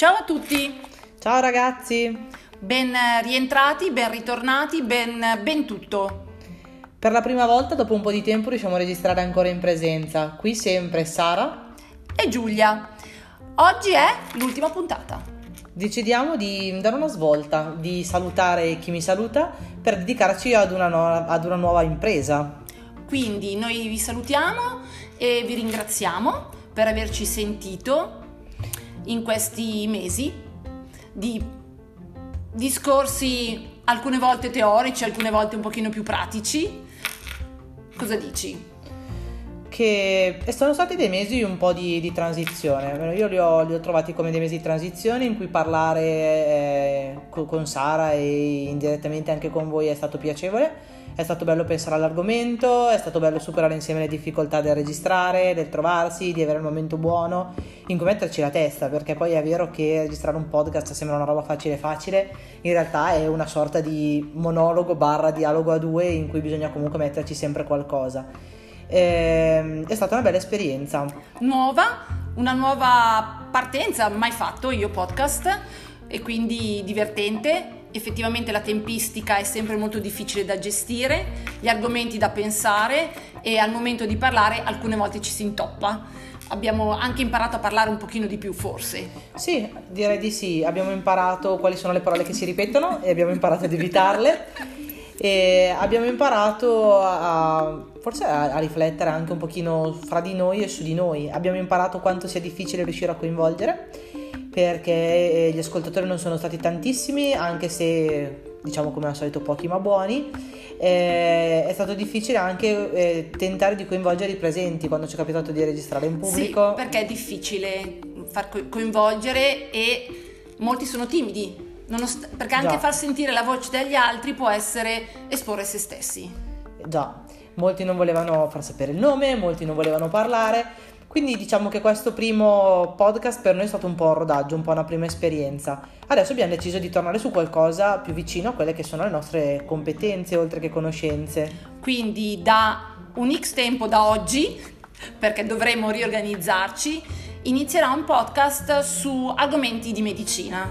Ciao a tutti! Ciao ragazzi! Ben rientrati, ben ritornati, ben tutto! Per la prima volta dopo un po' di tempo riusciamo a registrare ancora in presenza. Qui sempre Sara e Giulia. Oggi è l'ultima puntata. Decidiamo di dare una svolta, di salutare chi mi saluta per dedicarci ad una nuova impresa. Quindi noi vi salutiamo e vi ringraziamo per averci sentito in questi mesi di discorsi alcune volte teorici, alcune volte un pochino più pratici. Cosa dici? Che sono stati dei mesi un po' di transizione. Io li ho trovati come dei mesi di transizione in cui parlare con Sara e indirettamente anche con voi è stato piacevole. È stato bello pensare all'argomento, è stato bello superare insieme le difficoltà del registrare, del trovarsi, di avere un momento buono in cui metterci la testa, perché poi è vero che registrare un podcast sembra una roba facile, in realtà è una sorta di monologo / dialogo a due in cui bisogna comunque metterci sempre qualcosa. È stata una bella esperienza. Una nuova partenza, mai fatto io podcast, e quindi divertente. Effettivamente la tempistica è sempre molto difficile da gestire, gli argomenti da pensare, e al momento di parlare alcune volte ci si intoppa. Abbiamo anche imparato a parlare un pochino di più, forse. Sì, direi di sì. Abbiamo imparato quali sono le parole che si ripetono e abbiamo imparato ad evitarle e abbiamo imparato forse a riflettere anche un pochino fra di noi e su di noi. Abbiamo imparato quanto sia difficile riuscire a coinvolgere, perché gli ascoltatori non sono stati tantissimi, anche se diciamo come al solito pochi ma buoni. È stato difficile anche tentare di coinvolgere i presenti quando ci è capitato di registrare in pubblico. Sì, perché è difficile far coinvolgere e molti sono timidi, perché anche far sentire la voce degli altri può essere esporre se stessi. Già, molti non volevano far sapere il nome, molti non volevano parlare. Quindi diciamo che questo primo podcast per noi è stato un po' un rodaggio, un po' una prima esperienza. Adesso abbiamo deciso di tornare su qualcosa più vicino a quelle che sono le nostre competenze, oltre che conoscenze. Quindi da un X tempo da oggi, perché dovremo riorganizzarci, inizierà un podcast su argomenti di medicina.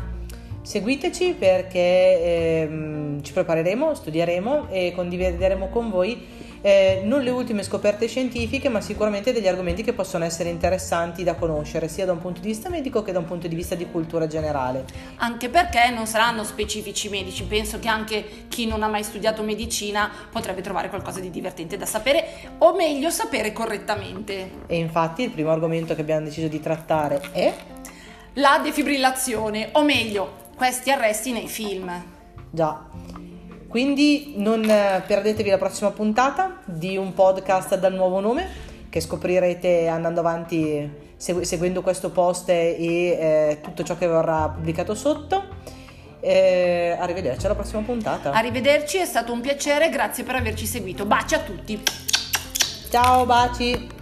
Seguiteci perché ci prepareremo, studieremo e condivideremo con voi non le ultime scoperte scientifiche, ma sicuramente degli argomenti che possono essere interessanti da conoscere, sia da un punto di vista medico che da un punto di vista di cultura generale. Anche perché non saranno specifici medici, penso che anche chi non ha mai studiato medicina potrebbe trovare qualcosa di divertente da sapere, o meglio sapere correttamente. E infatti il primo argomento che abbiamo deciso di trattare è la defibrillazione, o meglio questi arresti nei film. Già. Quindi non perdetevi la prossima puntata di un podcast dal nuovo nome, che scoprirete andando avanti, seguendo questo post e tutto ciò che verrà pubblicato sotto. Arrivederci alla prossima puntata. Arrivederci, è stato un piacere, grazie per averci seguito. Baci a tutti. Ciao, baci.